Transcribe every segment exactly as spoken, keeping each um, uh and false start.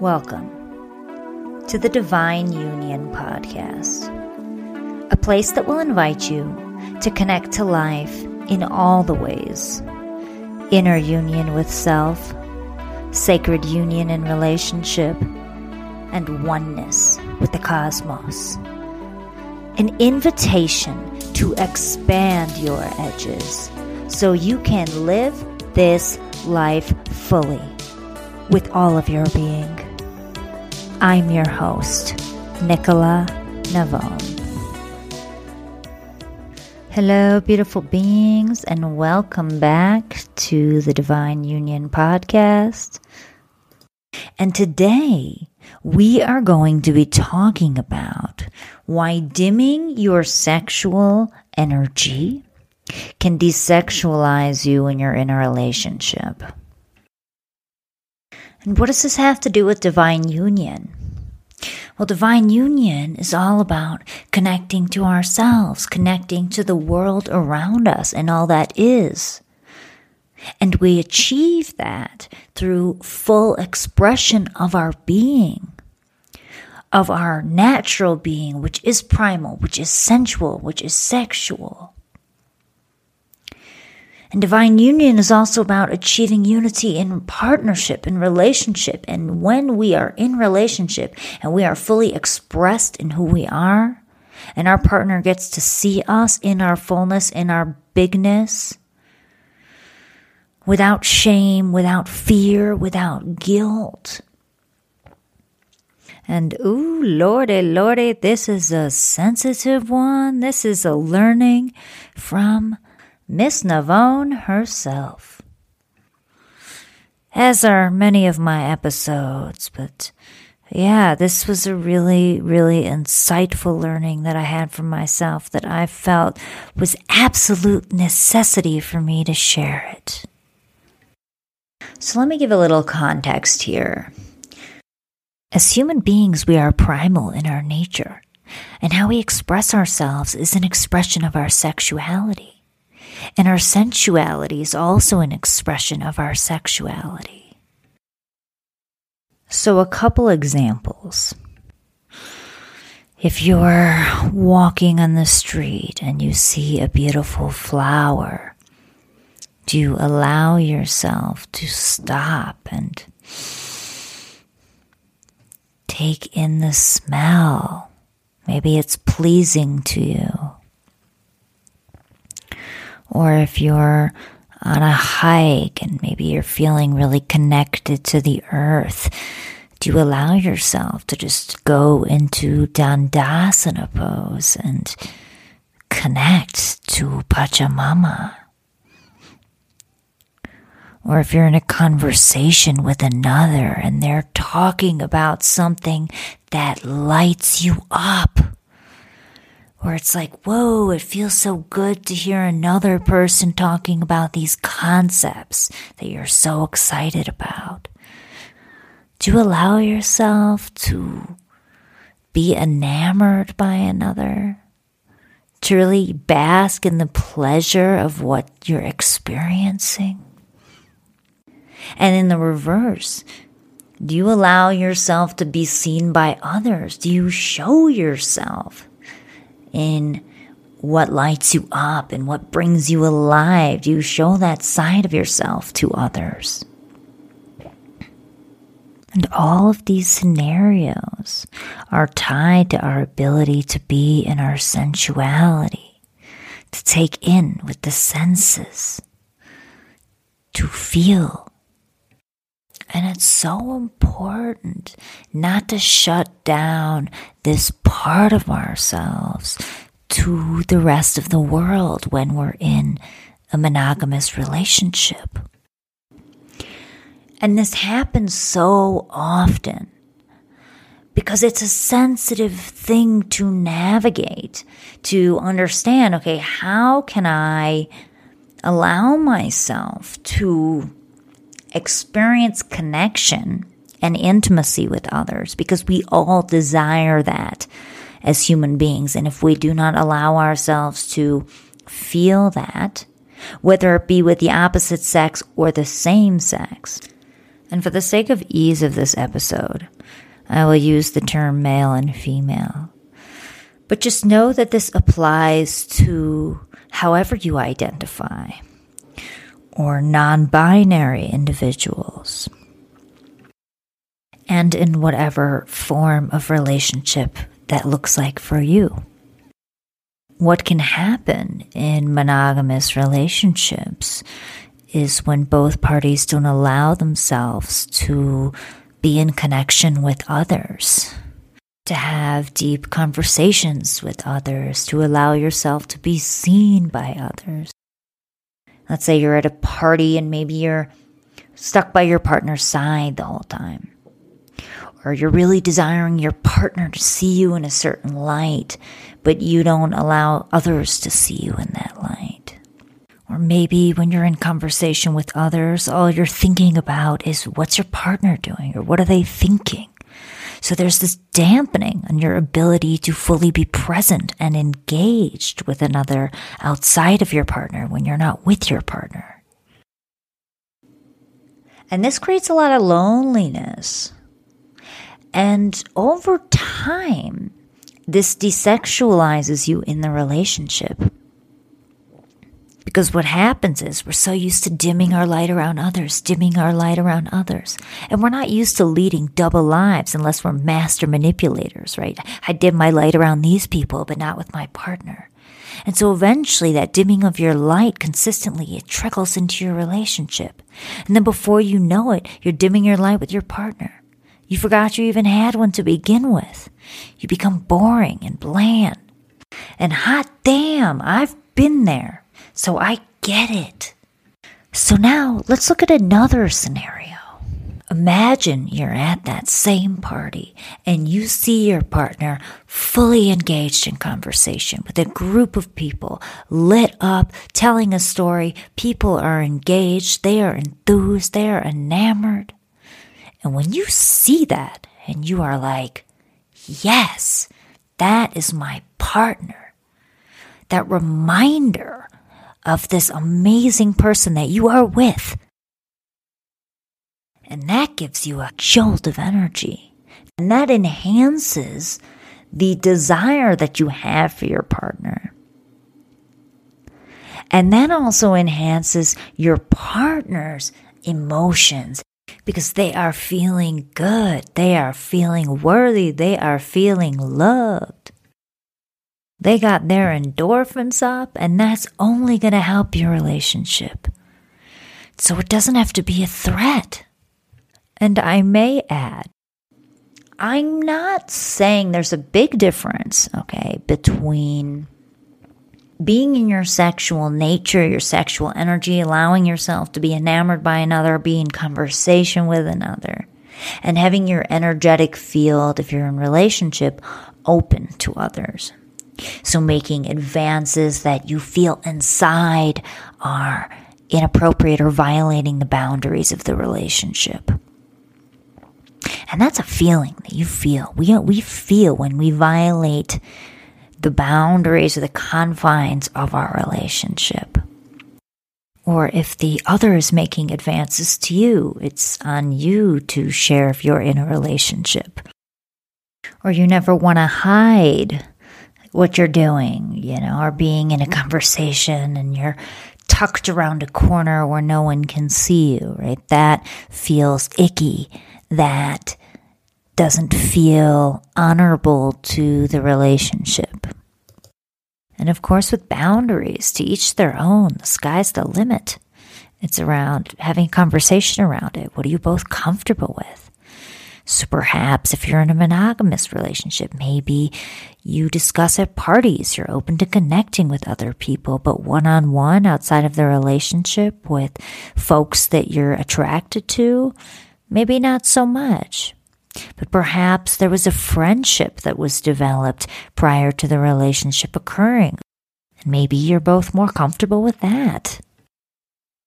Welcome to the Divine Union Podcast, a place that will invite you to connect to life in all the ways: inner union with self, sacred union in relationship, and oneness with the cosmos. An invitation to expand your edges so you can live this life fully with all of your being. I'm your host, Nicola Navon. Hello, beautiful beings, and welcome back to the Divine Union Podcast. And today, we are going to be talking about why dimming your sexual energy can desexualize you when you're in a relationship. And what does this have to do with divine union? Well, divine union is all about connecting to ourselves, connecting to the world around us and all that is. And we achieve that through full expression of our being, of our natural being, which is primal, which is sensual, which is sexual. And divine union is also about achieving unity in partnership, in relationship. And when we are in relationship and we are fully expressed in who we are, and our partner gets to see us in our fullness, in our bigness, without shame, without fear, without guilt. And ooh, lordy, lordy, this is a sensitive one. This is a learning from Miss Navon herself. As are many of my episodes, but yeah, this was a really, really insightful learning that I had for myself that I felt was absolute necessity for me to share it. So let me give a little context here. As human beings, we are primal in our nature, and how we express ourselves is an expression of our sexuality. And our sensuality is also an expression of our sexuality. So a couple examples. If you're walking on the street and you see a beautiful flower, do you allow yourself to stop and take in the smell? Maybe it's pleasing to you. Or if you're on a hike and maybe you're feeling really connected to the earth, do you allow yourself to just go into Dandasana pose and connect to Pachamama? Or if you're in a conversation with another and they're talking about something that lights you up, or it's like, whoa, it feels so good to hear another person talking about these concepts that you're so excited about. Do you allow yourself to be enamored by another? To really bask in the pleasure of what you're experiencing? And in the reverse, do you allow yourself to be seen by others? Do you show yourself in what lights you up and what brings you alive? Do you show that side of yourself to others? And all of these scenarios are tied to our ability to be in our sensuality, to take in with the senses, to feel. And it's so important not to shut down this part of ourselves to the rest of the world when we're in a monogamous relationship. And this happens so often because it's a sensitive thing to navigate, to understand, okay, how can I allow myself to experience connection and intimacy with others, because we all desire that as human beings. And if we do not allow ourselves to feel that, whether it be with the opposite sex or the same sex, And for the sake of ease of this episode, I will use the term male and female. But just know that this applies to however you identify, or non-binary individuals, and in whatever form of relationship that looks like for you. What can happen in monogamous relationships is when both parties don't allow themselves to be in connection with others, to have deep conversations with others, to allow yourself to be seen by others. Let's say you're at a party and maybe you're stuck by your partner's side the whole time, or you're really desiring your partner to see you in a certain light, but you don't allow others to see you in that light. Or maybe when you're in conversation with others, all you're thinking about is what's your partner doing or what are they thinking? So there's this dampening on your ability to fully be present and engaged with another outside of your partner when you're not with your partner. And this creates a lot of loneliness. And over time, this desexualizes you in the relationship. Because what happens is we're so used to dimming our light around others, dimming our light around others. And we're not used to leading double lives unless we're master manipulators, right? I dim my light around these people, but not with my partner. And so eventually that dimming of your light consistently, it trickles into your relationship. And then before you know it, you're dimming your light with your partner. You forgot you even had one to begin with. You become boring and bland. And hot damn, I've been there. So I get it. So now let's look at another scenario. Imagine you're at that same party and you see your partner fully engaged in conversation with a group of people, lit up, telling a story. People are engaged. They are enthused. They are enamored. And when you see that and you are like, yes, that is my partner. That reminder of this amazing person that you are with. And that gives you a jolt of energy. And that enhances the desire that you have for your partner. And that also enhances your partner's emotions, because they are feeling good. They are feeling worthy. They are feeling loved. They got their endorphins up, and that's only going to help your relationship. So it doesn't have to be a threat. And I may add, I'm not saying there's a big difference, okay, between being in your sexual nature, your sexual energy, allowing yourself to be enamored by another, be in conversation with another, and having your energetic field, if you're in a relationship, open to others. So making advances that you feel inside are inappropriate or violating the boundaries of the relationship. And that's a feeling that you feel. We, we feel when we violate the boundaries or the confines of our relationship. Or if the other is making advances to you, it's on you to share if you're in a relationship. Or you never want to hide what you're doing, you know, or being in a conversation and you're tucked around a corner where no one can see you, right? That feels icky. That doesn't feel honorable to the relationship. And of course, with boundaries, to each their own, the sky's the limit. It's around having a conversation around it. What are you both comfortable with? So perhaps if you're in a monogamous relationship, maybe you discuss at parties, you're open to connecting with other people, but one-on-one outside of the relationship with folks that you're attracted to, maybe not so much. But perhaps there was a friendship that was developed prior to the relationship occurring. And maybe you're both more comfortable with that.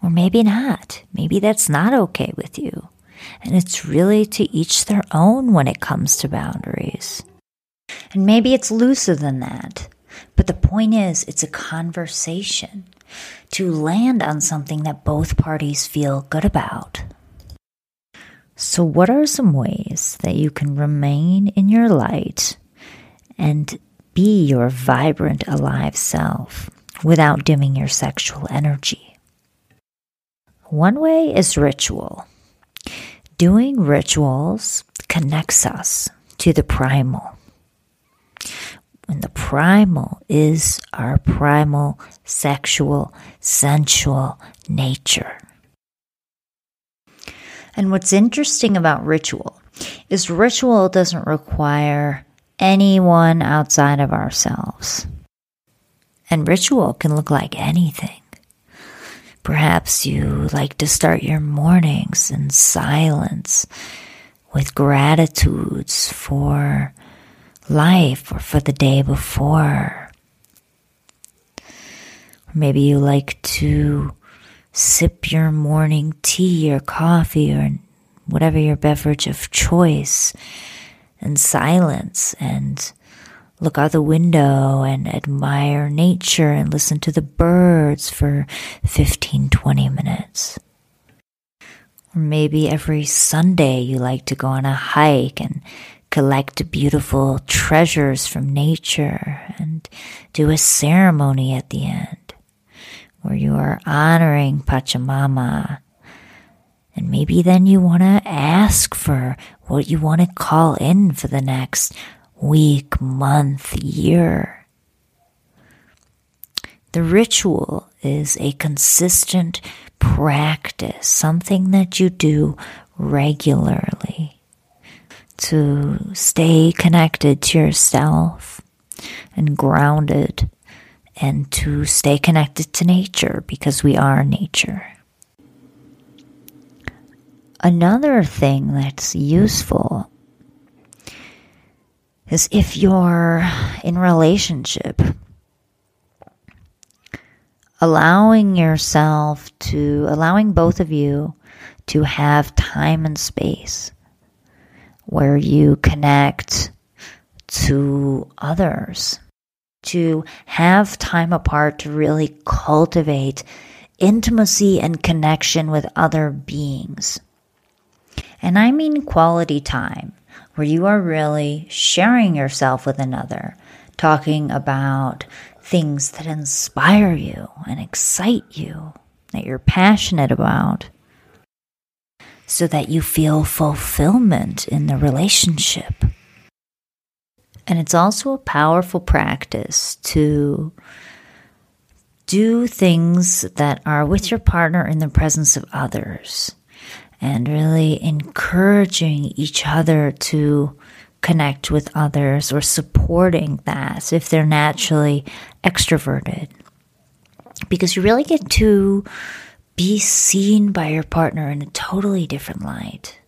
Or maybe not. Maybe that's not okay with you. And it's really to each their own when it comes to boundaries. And maybe it's looser than that. But the point is, it's a conversation to land on something that both parties feel good about. So what are some ways that you can remain in your light and be your vibrant, alive self without dimming your sexual energy? One way is ritual. Doing rituals connects us to the primal. And the primal is our primal, sexual, sensual nature. And what's interesting about ritual is ritual doesn't require anyone outside of ourselves. And ritual can look like anything. Perhaps you like to start your mornings in silence with gratitudes for life or for the day before. Maybe you like to sip your morning tea or coffee or whatever your beverage of choice in silence and look out the window and admire nature and listen to the birds for fifteen, twenty minutes. Or maybe every Sunday you like to go on a hike and collect beautiful treasures from nature and do a ceremony at the end where you are honoring Pachamama. And maybe then you want to ask for what you want to call in for the next week, month, year. The ritual is a consistent practice, something that you do regularly to stay connected to yourself and grounded and to stay connected to nature because we are nature. Another thing that's useful is if you're in relationship, allowing yourself to, allowing both of you to have time and space where you connect to others, to have time apart to really cultivate intimacy and connection with other beings. And I mean quality time, where you are really sharing yourself with another, talking about things that inspire you and excite you, that you're passionate about, so that you feel fulfillment in the relationship. And it's also a powerful practice to do things that are with your partner in the presence of others, and really encouraging each other to connect with others or supporting that if they're naturally extroverted. Because you really get to be seen by your partner in a totally different light.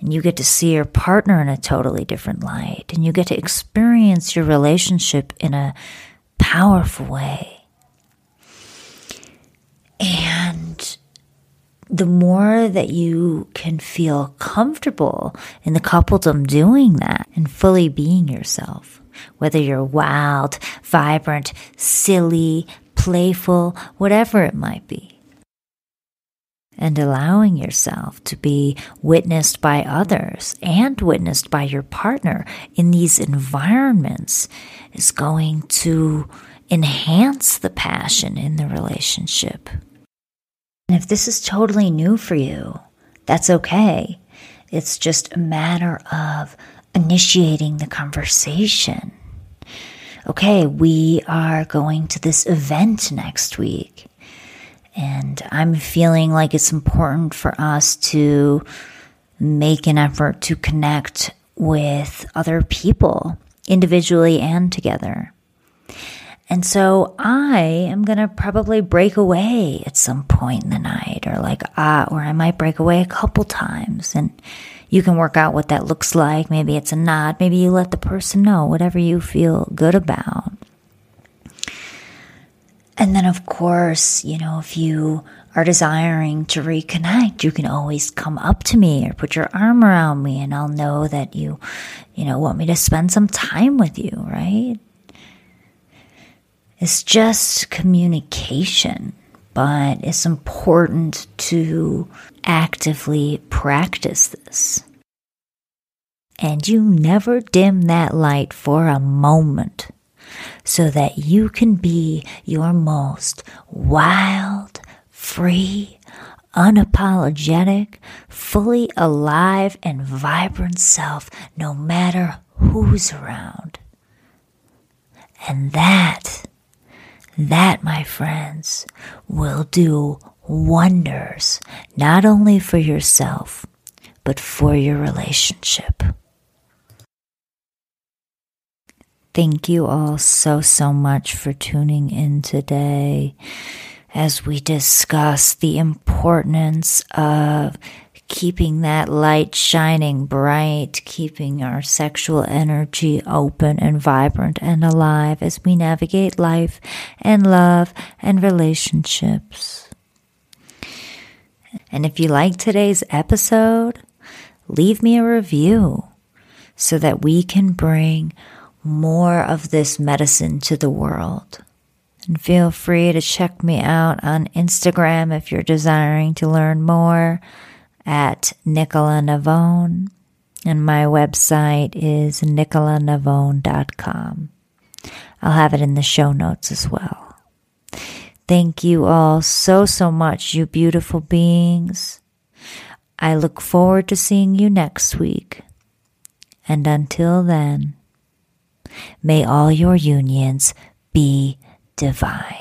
And you get to see your partner in a totally different light. And you get to experience your relationship in a powerful way. And the more that you can feel comfortable in the coupledom doing that and fully being yourself, whether you're wild, vibrant, silly, playful, whatever it might be, and allowing yourself to be witnessed by others and witnessed by your partner in these environments is going to enhance the passion in the relationship. And if this is totally new for you, that's okay. It's just a matter of initiating the conversation. Okay, we are going to this event next week, and I'm feeling like it's important for us to make an effort to connect with other people, individually and together. And so I am going to probably break away at some point in the night or like, ah, uh, or I might break away a couple times, and you can work out what that looks like. Maybe it's a nod. Maybe you let the person know, whatever you feel good about. And then of course, you know, if you are desiring to reconnect, you can always come up to me or put your arm around me, and I'll know that you, you know, want me to spend some time with you, right? It's just communication, but it's important to actively practice this. And you never dim that light for a moment so that you can be your most wild, free, unapologetic, fully alive and vibrant self no matter who's around. And that, that, my friends, will do wonders, not only for yourself, but for your relationship. Thank you all so, so much for tuning in today as we discuss the importance of keeping that light shining bright, keeping our sexual energy open and vibrant and alive as we navigate life and love and relationships. And if you like today's episode, leave me a review so that we can bring more of this medicine to the world. And feel free to check me out on Instagram if you're desiring to learn more, at Nicola Navon, and my website is nicola navon dot com. I'll have it in the show notes as well. Thank you all so, so much, you beautiful beings. I look forward to seeing you next week. And until then, may all your unions be divine.